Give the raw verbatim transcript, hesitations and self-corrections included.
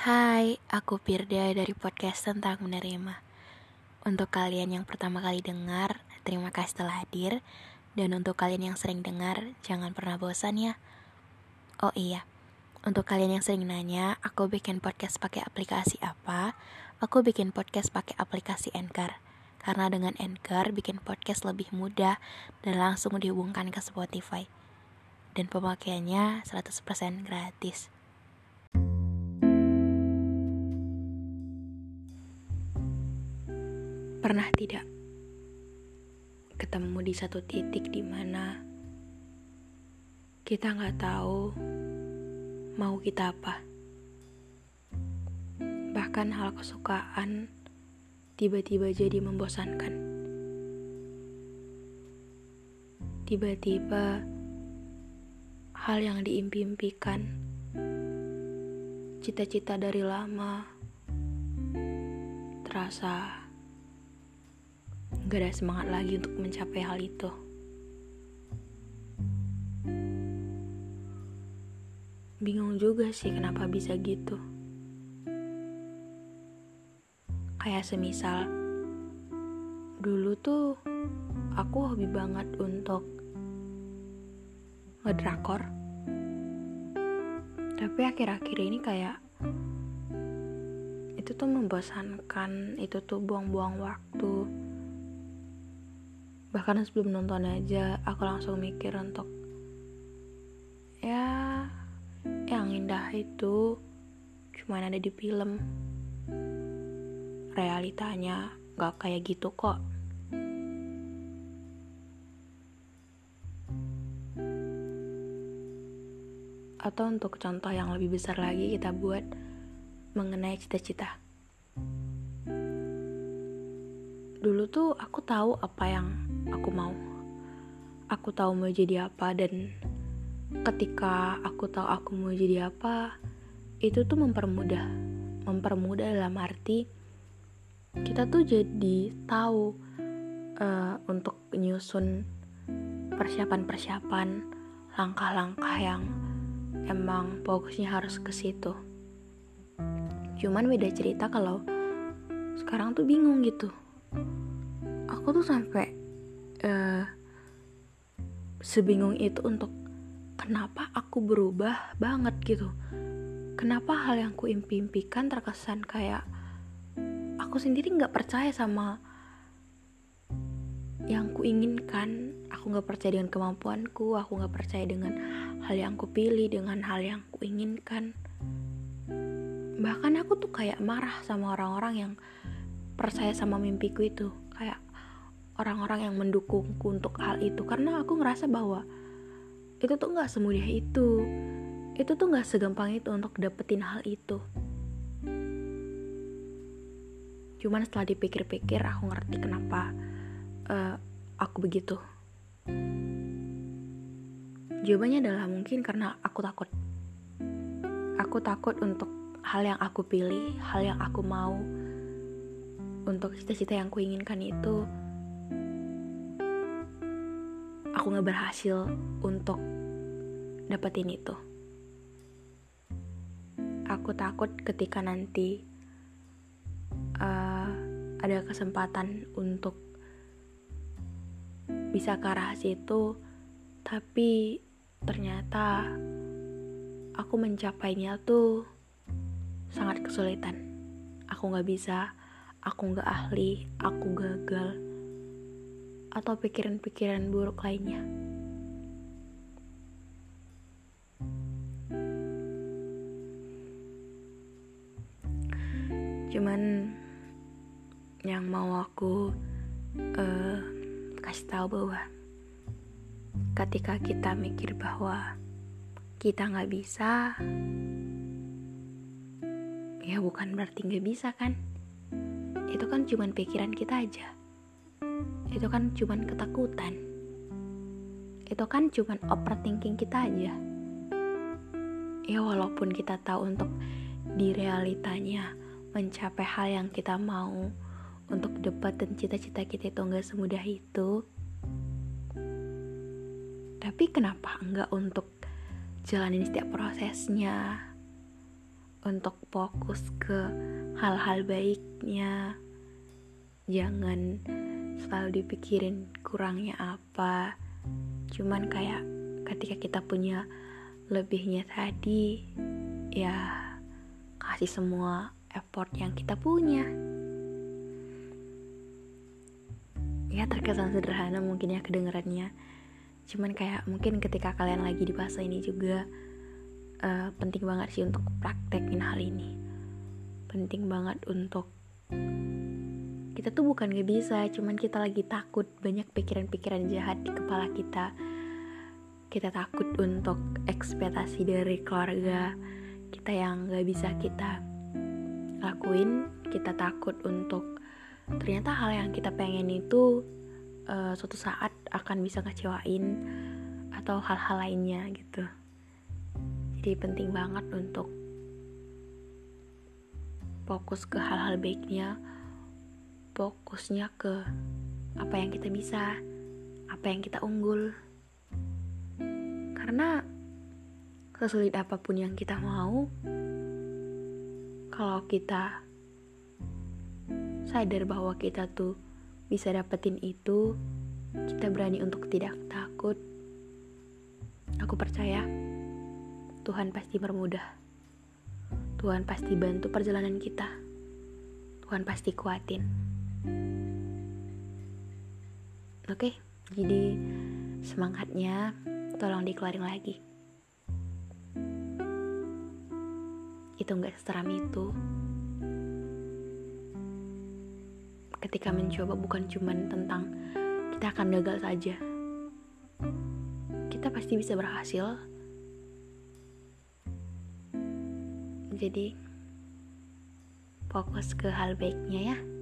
Hai, aku Pirda dari podcast tentang menerima. Untuk kalian yang pertama kali dengar, terima kasih telah hadir. Dan untuk kalian yang sering dengar, jangan pernah bosan ya. Oh iya, untuk kalian yang sering nanya, aku bikin podcast pakai aplikasi apa? Aku bikin podcast pakai aplikasi Anchor. Karena dengan Anchor, bikin podcast lebih mudah dan langsung dihubungkan ke Spotify. Dan pemakaiannya seratus persen gratis. Pernah tidak ketemu di satu titik di mana kita nggak tahu mau kita apa, bahkan hal kesukaan tiba-tiba jadi membosankan. Tiba-tiba hal yang diimpi-impikan, cita-cita dari lama terasa gak ada semangat lagi untuk mencapai hal itu. Bingung juga sih kenapa bisa gitu. Kayak semisal, dulu tuh aku hobi banget untuk ngedrakor. Tapi akhir-akhir ini kayak itu tuh membosankan, itu tuh buang-buang waktu. Bahkan sebelum nonton aja aku langsung mikir untuk ya yang indah itu cuma ada di film, realitanya gak kayak gitu kok. Atau untuk contoh yang lebih besar lagi, kita buat mengenai cita-cita. Dulu tuh aku tahu apa yang aku mau. Aku tahu mau jadi apa, dan ketika aku tahu aku mau jadi apa, itu tuh mempermudah. Mempermudah dalam arti kita tuh jadi tahu uh, untuk nyusun persiapan-persiapan, langkah-langkah yang emang fokusnya harus ke situ. Cuman beda cerita kalau sekarang tuh bingung gitu. Aku tuh sampai Uh, sebingung itu untuk kenapa aku berubah banget gitu. Kenapa hal yang ku impi-impikan terkesan kayak aku sendiri gak percaya sama yang ku inginkan. Aku gak percaya dengan kemampuanku, aku gak percaya dengan hal yang ku pilih, dengan hal yang ku inginkan. Bahkan aku tuh kayak marah sama orang-orang yang percaya sama mimpiku itu, kayak orang-orang yang mendukungku untuk hal itu, karena aku ngerasa bahwa itu tuh gak semudah itu, itu tuh gak segampang itu untuk dapetin hal itu. Cuman setelah dipikir-pikir aku ngerti kenapa uh, aku begitu. Jawabannya adalah mungkin karena aku takut. Aku takut untuk hal yang aku pilih, hal yang aku mau, untuk cita-cita yang kuinginkan itu aku gak berhasil untuk dapetin itu. Aku takut ketika nanti uh, ada kesempatan untuk bisa ke arah situ, tapi ternyata aku mencapainya tuh sangat kesulitan. Aku gak bisa, aku gak ahli, aku gagal, atau pikiran-pikiran buruk lainnya. Cuman yang mau aku uh, kasih tahu bahwa ketika kita mikir bahwa kita nggak bisa, ya bukan berarti nggak bisa kan? Itu kan cuman pikiran kita aja. Itu kan cuman ketakutan. Itu kan cuman overthinking kita aja. Ya walaupun kita tahu untuk di realitanya mencapai hal yang kita mau, untuk dapetin cita-cita kita itu gak semudah itu, tapi kenapa enggak untuk jalanin setiap prosesnya, untuk fokus ke hal-hal baiknya. Jangan selalu dipikirin kurangnya apa. Cuman kayak ketika kita punya lebihnya tadi, ya kasih semua effort yang kita punya. Ya terkesan sederhana mungkin ya kedengerannya, cuman kayak mungkin ketika kalian lagi di fase ini juga uh, penting banget sih untuk praktekin hal ini. Penting banget untuk kita tuh bukan gak bisa, cuman kita lagi takut banyak pikiran-pikiran jahat di kepala kita. Kita takut untuk ekspektasi dari keluarga kita yang gak bisa kita lakuin. Kita takut untuk ternyata hal yang kita pengen itu uh, suatu saat akan bisa ngecewain atau hal-hal lainnya gitu. Jadi penting banget untuk fokus ke hal-hal baiknya. Fokusnya ke apa yang kita bisa, apa yang kita unggul. Karena sesulit apapun yang kita mau, kalau kita sadar bahwa kita tuh bisa dapetin itu, kita berani untuk tidak takut. Aku percaya Tuhan pasti mempermudah. Tuhan pasti bantu perjalanan kita. Tuhan pasti kuatin. Oke, jadi semangatnya tolong dikeluarin lagi. Itu gak seseram itu. Ketika mencoba bukan cuma tentang kita akan gagal saja. Kita pasti bisa berhasil. Jadi fokus ke hal baiknya ya.